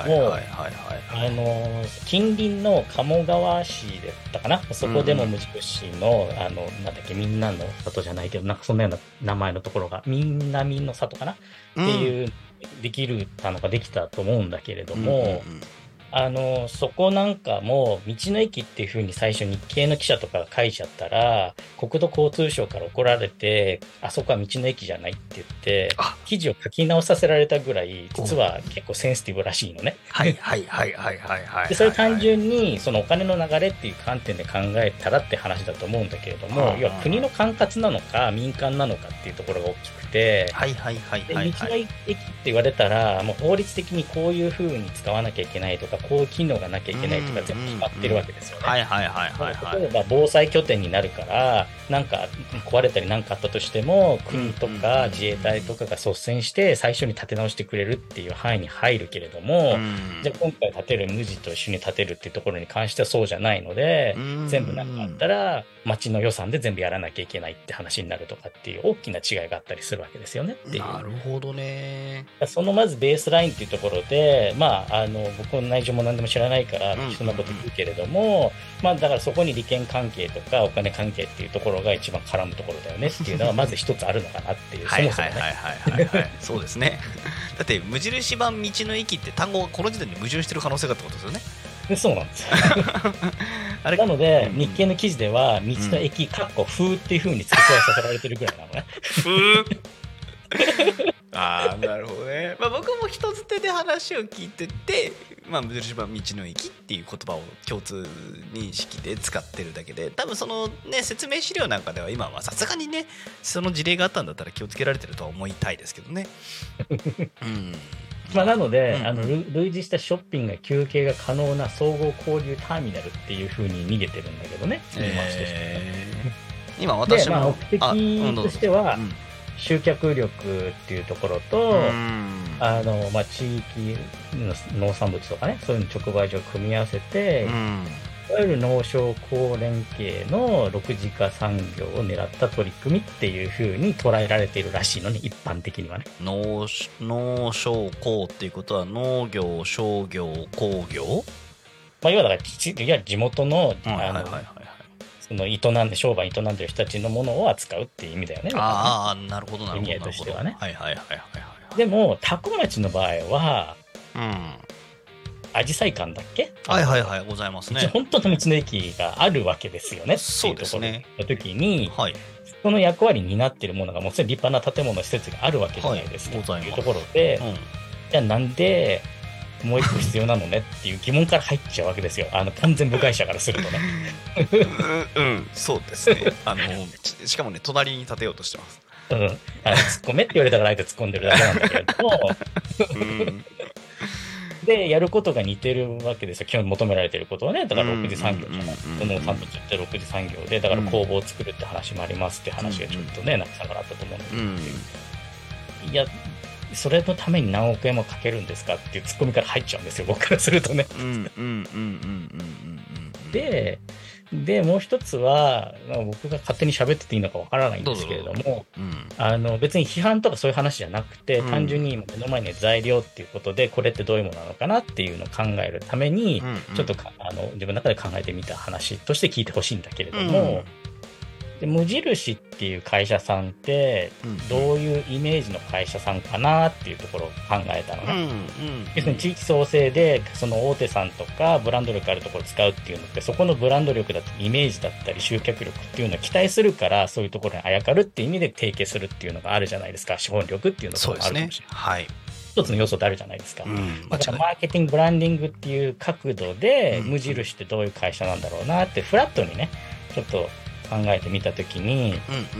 けれども、あの近隣の鴨川市だったかな、そこでも無印の、うん、あのなんだっけ、みんなの里じゃないけど、なんかそんなような名前のところがみんなみんの里かなっていう、うん、できるたのができたと思うんだけれども、うんうんうん、あのそこなんかも道の駅っていう風に最初日系の記者とかが書いちゃったら、国土交通省から怒られて、あそこは道の駅じゃないって言って記事を書き直させられたぐらい、実は結構センシティブらしいのね。はいはいはいはいはいはい。でそれ単純にそのお金の流れっていう観点で考えたらって話だと思うんだけれども、要は国の管轄なのか民間なのかっていうところが大きくて、はいはいはいはいはい、で道の駅って言われたらもう法律的にこういう風に使わなきゃいけないとか、こういう機能がなきゃいけないとか全部決まってるわけですよね。はいはいはいはい。例えば防災拠点になるから、なんか壊れたりなんかあったとしても国とか自衛隊とかが率先して最初に建て直してくれるっていう範囲に入るけれども、じゃあ今回建てる無地と一緒に建てるっていうところに関してはそうじゃないので、全部なんかあったら町の予算で全部やらなきゃいけないって話になるとかっていう大きな違いがあったりするわけですよねっていう。なるほどね。そのまずベースラインっていうところで、まああの僕の内情も何でも知らないからそんなこと言うけれども、うんうんうん、まあだからそこに利権関係とかお金関係っていうところが一番絡むところだよねっていうのはまず一つあるのかなっていう。そもそもね。はいはいはいはいはい。そうですね。だって無印版道の駅って単語がこの時点で矛盾してる可能性があったことですよね。でそうなんです。あれなので、うん、日経の記事では道の駅かっこ風っていう風に付け加えさせられてるぐらいなのね。風。あー、なるほどね。まあ、僕も人づてで話を聞いてて、まあ、無印版道の駅っていう言葉を共通認識で使ってるだけで、多分その、ね、説明資料なんかでは今はさすがにね、その事例があったんだったら気をつけられてるとは思いたいですけどね。うんまあ、なので、うん、あの類似したショッピングや休憩が可能な総合交流ターミナルっていう風に逃げてるんだけどね。えー、今私も、まあ、目的としては集客力っていうところと、うんあのまあ、地域の農産物とかね、そういう直売所を組み合わせて、うん、いわゆる農商工連携の六次化産業を狙った取り組みっていう風に捉えられているらしいのに、一般的にはね。農、農商工っていうことは農業、商業、工業、まあ、要はだからいや地元の、うん、あの、はいはいはいその営んで商売営んでる人たちのものを扱うっていう意味だよね。ああ、なるほどなるほど。意味としてはね。はいはいはいはい。でもタコ町の場合は、うん、紫陽花館だっけ？はいはいはい、ございますね。本当の道の駅があるわけですよね。そうですね。の時に、はい、その役割になっているものがもうすでに立派な建物施設があるわけじゃないですか。はい、ございます。というところで、うん、じゃあなんで。もう一個必要なのねっていう疑問から入っちゃうわけですよ。あの完全部会社からするとね。うん、うん、そうですね。あのしかもね隣に立てようとしてます。うん、突っ込めって言われたからあえて突っ込んでるだけなんだけど。うんでやることが似てるわけですよ、基本求められてることはね。だからろく次産業じゃない、その産業ってろく次産業で、だから工房を作るって話もありますって話がちょっとね、中さんからあったと思うんですけど、うん、いやそれのために何億円もかけるんですかっていうツッコミから入っちゃうんですよ、僕からするとね。ででもう一つは、まあ、僕が勝手に喋ってていいのかわからないんですけれども、うん、あの別に批判とかそういう話じゃなくて、うん、単純に目の前に材料っていうことでこれってどういうものなのかなっていうのを考えるために、うんうん、ちょっとあの自分の中で考えてみた話として聞いてほしいんだけれども、うん、で無印っていう会社さんってどういうイメージの会社さんかなっていうところを考えたのね、うんうんうん、要するに地域創生でその大手さんとかブランド力あるところを使うっていうのって、そこのブランド力だったりイメージだったり集客力っていうのを期待するから、そういうところにあやかるっていう意味で提携するっていうのがあるじゃないですか。資本力っていうのがあるかもしれない。そうですね、はい、一つの要素であるじゃないですか、うん、だからマーケティングブランディングっていう角度で、うん、無印ってどういう会社なんだろうなってフラットにねちょっと考えてみたときに、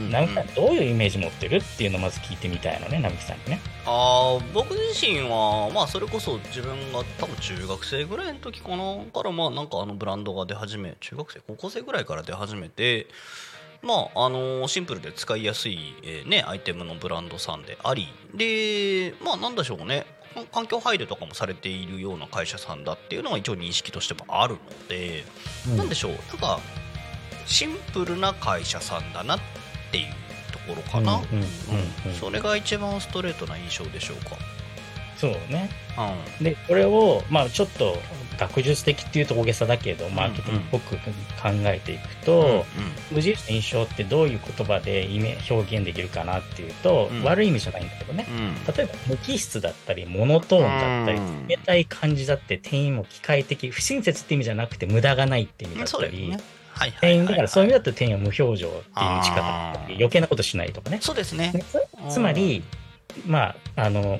並木さんどういうイメージ持ってるっていうのをまず聞いてみたいのね、並木さんにね。ああ、僕自身はまあそれこそ自分が多分中学生ぐらいの時かなから、まあなんかあのブランドが出始め、中学生高校生ぐらいから出始めて、まああのシンプルで使いやすい、えー、ねアイテムのブランドさんであり、でまあなんでしょうね、環境配慮とかもされているような会社さんだっていうのは一応認識としてもあるので、うん、なんでしょう、なんかシンプルな会社さんだなっていうところかな、うんうんうんうん、それが一番ストレートな印象でしょうか。そうね、うん、でこれを、まあ、ちょっと学術的っていうと大げさだけど、うんうん、マーケティングっぽく考えていくと、うんうん、無印の印象ってどういう言葉で表現できるかなっていうと、うん、悪い意味じゃないんだけどね、うん、例えば無機質だったりモノトーンだったり、うん、冷たい感じだって、店員も機械的、不親切って意味じゃなくて無駄がないって意味だったり、うんはいはいはいはい、だからそういう意味だと店員は無表情っていう打ち方だったり、余計なことしないとかね。そうですね。つまり、まあ、あの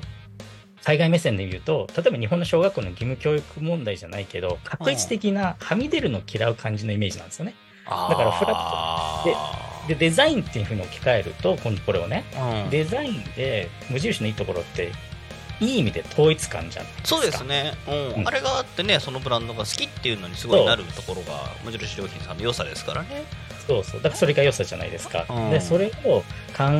海外目線で言うと、例えば日本の小学校の義務教育問題じゃないけど、画一的なはみ出るのを嫌う感じのイメージなんですよね。だからフラット で, でデザインっていう風に置き換えると、今度これをね、うん、デザインで無印のいいところっていい意味で統一感じゃないですか。そうですね、うんうん、あれがあってね、そのブランドが好きっていうのにすごいなるところが無印良品さんの良さですからね。そうそう、だからそれが良さじゃないですか、うん、でそれを考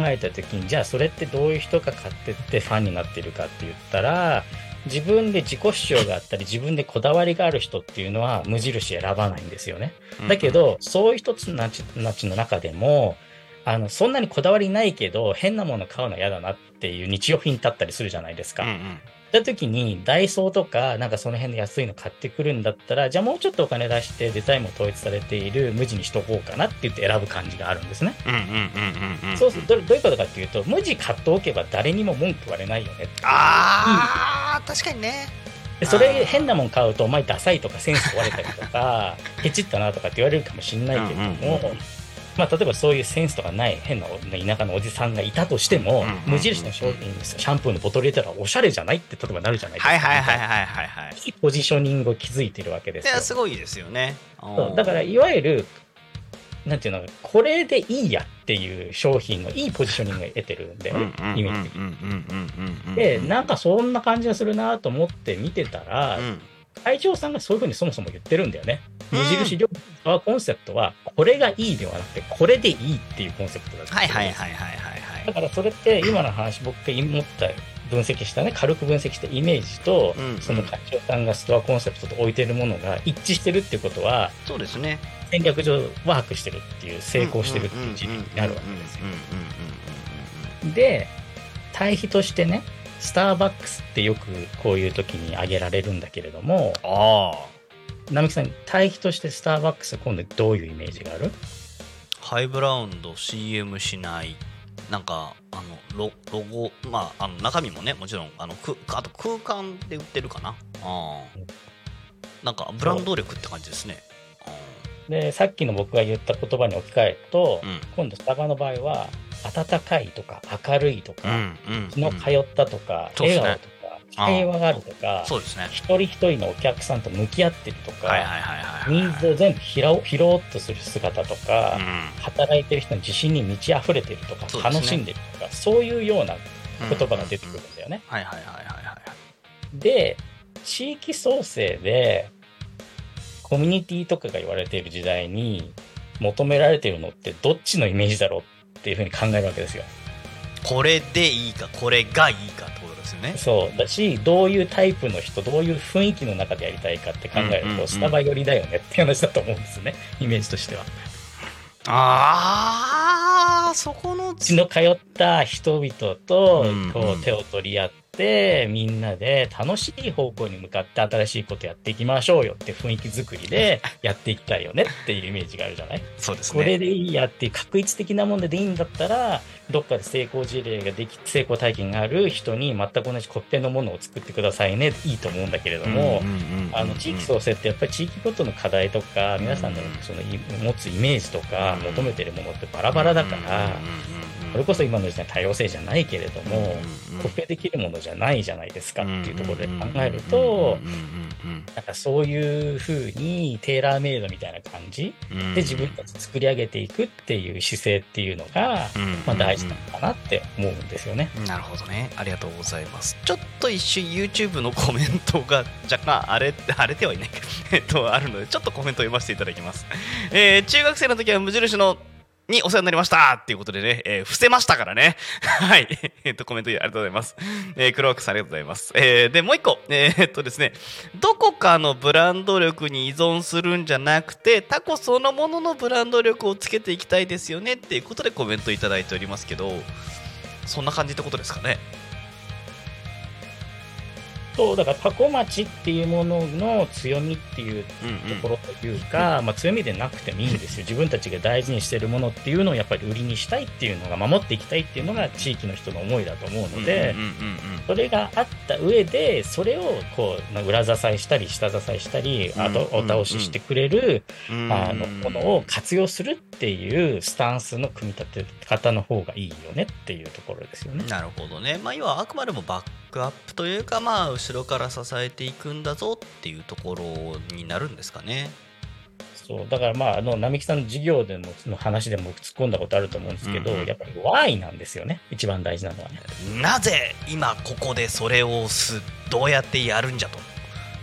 えた時に、じゃあそれってどういう人が買ってってファンになってるかって言ったら、自分で自己主張があったり自分でこだわりがある人っていうのは無印選ばないんですよね。だけど、うん、そういう一つのナチの中でも、あのそんなにこだわりないけど変なもの買うの嫌だなっていう日用品だったりするじゃないですか、うんうん、そういう時にダイソーとかなんかその辺の安いの買ってくるんだったら、じゃあもうちょっとお金出してデザインも統一されている無地にしとこうかなって言って選ぶ感じがあるんですね。そうするとどういうことかっていうと、無地買っておけば誰にも文句言われないよねっていう。あー、確かにね。それ変なもん買うとお前ダサいとかセンス壊れたりとかケチったなとかって言われるかもしれないけども、うんうんうん、まあ、例えばそういうセンスとかない変な田舎のおじさんがいたとしても、うんうんうんうん、無印の商品にシャンプーのボトル入れたらおしゃれじゃないって例えばなるじゃないですか。はいはいはいはいはい、はい、いいポジショニングを築いてるわけですよ。いや、すごいですよね。だからいわゆるなんていうの、これでいいやっていう商品のいいポジショニングを得てるんで、イメージ的に。で、なんかそんな感じがするなと思って見てたら、うん、会長さんがそういうふうにそもそも言ってるんだよね。無印良品のコンセプトはこれがいいではなくてこれでいいっていうコンセプトだった。はいはいはいはいはいはい。だからそれって今の話、僕が思った分析したね、軽く分析したイメージと、うんうん、その会長さんがストアコンセプトと置いてるものが一致してるっていうことは、そうですね。戦略上ワークしてるっていう、成功してるっていう事例になるわけですよ。で、対比としてね、スターバックスってよくこういう時に挙げられるんだけれども、ああ。並木さん、対比としてスターバックス今度どういうイメージがある？ハイブラウンド シーエム しない、なんかあの ロ, ロゴまああの中身もね、もちろん あ, のくあと空間で売ってるかな、あ、なんかブランド力って感じですね。で、さっきの僕が言った言葉に置き換えると、うん、今度スタバの場合は温かいとか明るいとか、うんうんうん、気の通ったとか、ね、笑顔とか平和があるとか、そうですね、一人一人のお客さんと向き合ってるとか、ニーズを全部拾おうとする姿とか、うん、働いてる人の自信に満ち溢れてるとか、ね、楽しんでるとか、そういうような言葉が出てくるんだよね。で、地域創生でコミュニティとかが言われている時代に求められているのってどっちのイメージだろうっていうふうに考えるわけですよ。これでいいかこれがいいかってことですよね。そうだし、どういうタイプの人、どういう雰囲気の中でやりたいかって考えると、うんうんうん、スタバ寄りだよねって話だと思うんですね、イメージとしては。ああ、そこの血の通った人々と、うんうん、こう手を取り合ってみんなで楽しい方向に向かって新しいことやっていきましょうよって雰囲気作りでやっていきたいよねっていうイメージがあるじゃないそうですね。これでいいやっていう確一的なものでいいんだったら、どっかで成功事例ができ、成功体験がある人に全く同じコピペのものを作ってくださいね、いいと思うんだけれども、あの地域創生ってやっぱり地域ごとの課題とか、皆さんのその持つイメージとか求めてるものってバラバラだから、それこそ今の時代多様性じゃないけれども、コピペできるものじゃないじゃないですかっていうところで考えると、なんかそういう風にテーラーメイドみたいな感じで自分たち作り上げていくっていう姿勢っていうのが、まあ大事なのかなって思うんですよね。なるほどね、ありがとうございます。ちょっと一瞬 YouTube のコメントが若干荒れて、荒れてはいないけどあるので、ちょっとコメントを読ませていただきます、えー、中学生の時は無印のにお世話になりましたっていうことでね、えー、伏せましたからねはいえっとコメントありがとうございます、えー、クロワークさんありがとうございます、えー、でもう一個、えー、っとですねどこかのブランド力に依存するんじゃなくて、タコそのもののブランド力をつけていきたいですよねっていうことでコメントいただいておりますけど、そんな感じってことですかね。そうだから、タコ町っていうものの強みっていうところというか、うんうんまあ、強みでなくてもいいんですよ。自分たちが大事にしてるものっていうのをやっぱり売りにしたいっていうのが、守っていきたいっていうのが地域の人の思いだと思うので、うんうんうんうん、それがあった上で、それをこう裏支えしたり下支えしたり、あとお倒ししてくれる、うんうん、あのものを活用するっていうスタンスの組み立て方の方がいいよねっていうところですよね。なるほどね、まあ、要はあくまでもバックアップというか、まあ後ろから支えていくんだぞっていうところになるんですかね。そうだから、まああの並木さんの授業でもの話でも突っ込んだことあると思うんですけど、うんうん、やっぱり Why なんですよね、一番大事なのは、ね、なぜ今ここでそれをすどうやってやるんじゃと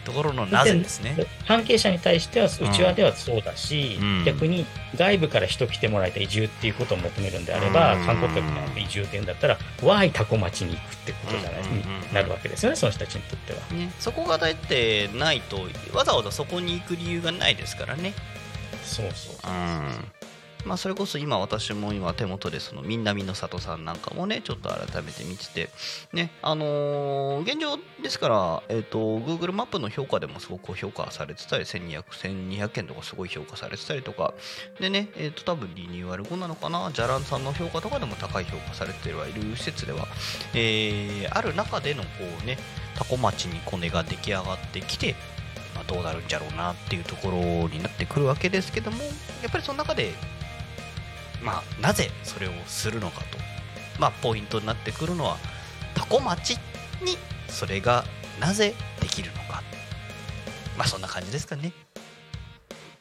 ところのなぜですね。関係者に対してはうちわではそうだし、うん、逆に外部から人来てもらいたい移住っていうことを求めるんであれば、うん、観光客の移住点だったら Why タコ町に行くってことじゃない、うん、になるわけですよね、その人たちにとっては、ね、そこがだってないとわざわざそこに行く理由がないですからね。そうそうそうそう、うんまあ、それこそ今私も今手元でその南の里さんなんかもねちょっと改めて見ててね、あの現状ですからえと Google マップの評価でもすごく評価されてたりせんにひゃくえんとかすごい評価されてたりとかでね、えと多分リニューアル後なのかな、じゃらんさんの評価とかでも高い評価されてはいる施設ではえある中でのこうねタコ町にコネが出来上がってきて、まあどうなるんじゃろうなっていうところになってくるわけですけども、やっぱりその中でまあ、なぜそれをするのかと、まあ、ポイントになってくるのはタコ町にそれがなぜできるのか、まあそんな感じですかね。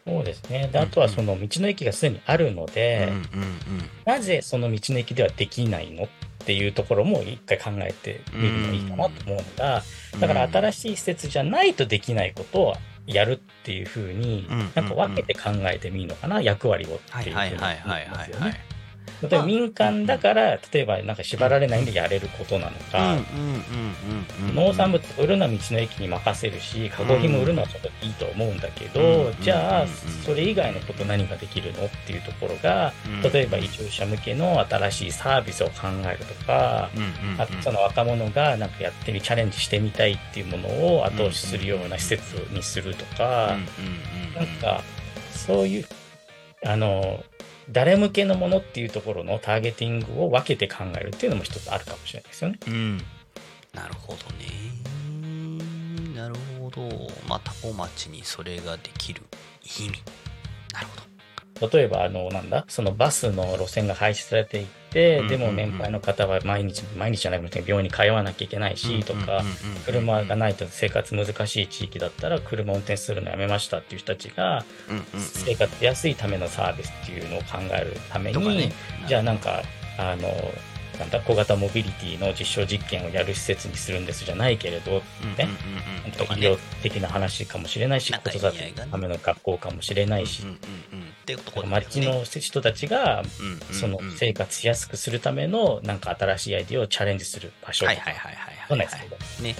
そうですね。であとはその道の駅がすでにあるので、うんうんうん、なぜその道の駅ではできないのっていうところも一回考えてみるのいいかなと思うのが、だから新しい施設じゃないとできないことをやるっていう風になんか分けて考えてもいいのかな、うんうんうん、役割をっていう風になりますよね。例えば民間だから例えばなんか縛られないんでやれることなのか、農産物売るのは道の駅に任せるし、加工品も売るのはちょっといいと思うんだけど、うんうんうんうん、じゃあそれ以外のこと何ができるのっていうところが、例えば移住者向けの新しいサービスを考えるとか、うんうんうん、あとその若者がなんかやってみチャレンジしてみたいっていうものを後押しするような施設にするとか、なんかそういうあの誰向けのものっていうところのターゲティングを分けて考えるっていうのも一つあるかもしれないですよね、うん、なるほどね、なるほど、まあ、タコ町にそれができる意味、なるほど。例えばあのなんだそのバスの路線が廃止されていって、うんうんうん、でも年配の方は毎日毎日じゃなくて病院に通わなきゃいけないしとか、車がないと生活難しい地域だったら車運転するのやめましたっていう人たちが生活しやすいためのサービスっていうのを考えるために、うんうんうん、じゃあなんかあのなんだ小型モビリティの実証実験をやる施設にするんですじゃないけれど、ね、うんうんうん、とかね、医療的な話かもしれないし、子育てのための学校かもしれないし、町の人たちが、うんうんうん、その生活しやすくするためのなんか新しいアイディアをチャレンジする場所とか、そうなんですけどね。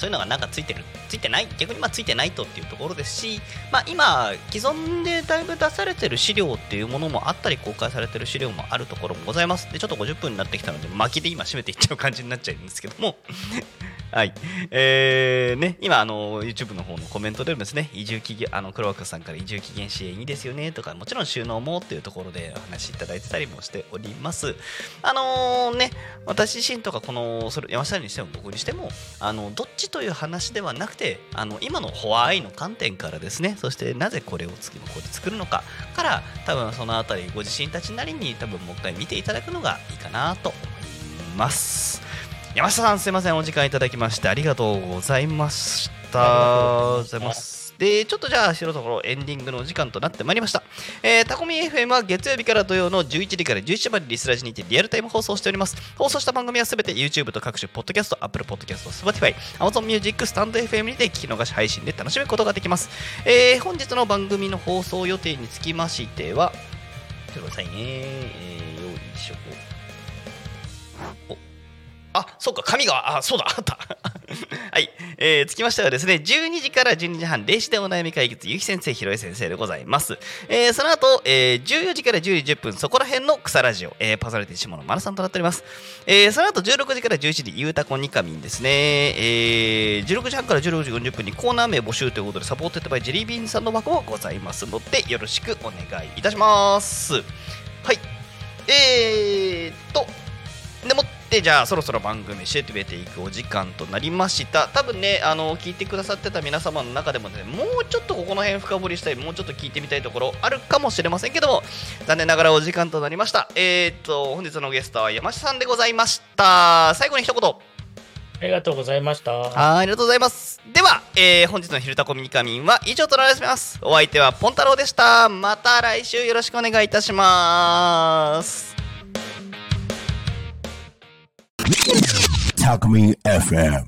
そういうのがなんかついてるついてない逆にまあついてないとっていうところですし、まあ、今既存でだいぶ出されてる資料っていうものもあったり公開されてる資料もあるところもございます。でちょっとごじゅっぷんになってきたので巻きで今締めていっちゃう感じになっちゃうんですけどもはい、えーね、今あの YouTube の方のコメントでもですね、移住期限あの黒枠さんから移住期限支援いいですよねとか、もちろん収納もっていうところでお話しいただいてたりもしております。あのー、ね私自身とかこのそれ山下にしても僕にしてもあのどっちという話ではなくて、あの今のホワイの観点からですね、そしてなぜこれを次もこれ作るのかから多分そのあたりご自身たちなりに多分もう一回見ていただくのがいいかなと思います。山下さんすいません、お時間いただきましてありがとうございました。ございます。でちょっとじゃあ白ところエンディングのお時間となってまいりました。えー、タコミ エフエム は月曜日から土曜のじゅういちじからじゅうしちじまでリスラジにてリアルタイム放送しております。放送した番組はすべて YouTube と各種ポッドキャスト、 Apple ポッドキャスト、 Spotify、 Amazon Music、 stand.fm にて聞き逃し配信で楽しむことができます。えー、本日の番組の放送予定につきましてはちょっと待ってくださいね、えー、よいしょおあ、そうか、紙が、あ、そうだ、あった。はい、えー、つきましてはですね、じゅうにじからじゅうにじはん、れいじでお悩み解決、ゆき先生、ひろえ先生でございます。えー、その後、えー、じゅうよじからじゅうじじゅっぷん、そこら辺の草ラジオ、えー、パーソナリティ、下野まなさんとなっております。えー、その後、じゅうろくじからじゅういちじ、ゆうたこにかみんですね、えー、じゅうろくじはんからじゅうろくじよんじゅっぷんにコーナー名募集ということで、サポートやった場合、ジェリービーンさんの枠もございますので、よろしくお願いいたします。はい、えーっと、でもってじゃあそろそろ番組締めていくお時間となりました。多分ねあの聞いてくださってた皆様の中でもね、もうちょっとここの辺深掘りしたい、もうちょっと聞いてみたいところあるかもしれませんけども、残念ながらお時間となりました。えーと本日のゲストは山下さんでございました。最後に一言ありがとうございました。あ, ありがとうございます。では、えー、本日の昼タコミニカミンは以上となります。お相手はポン太郎でした。また来週よろしくお願いいたします。Talk Me エフエム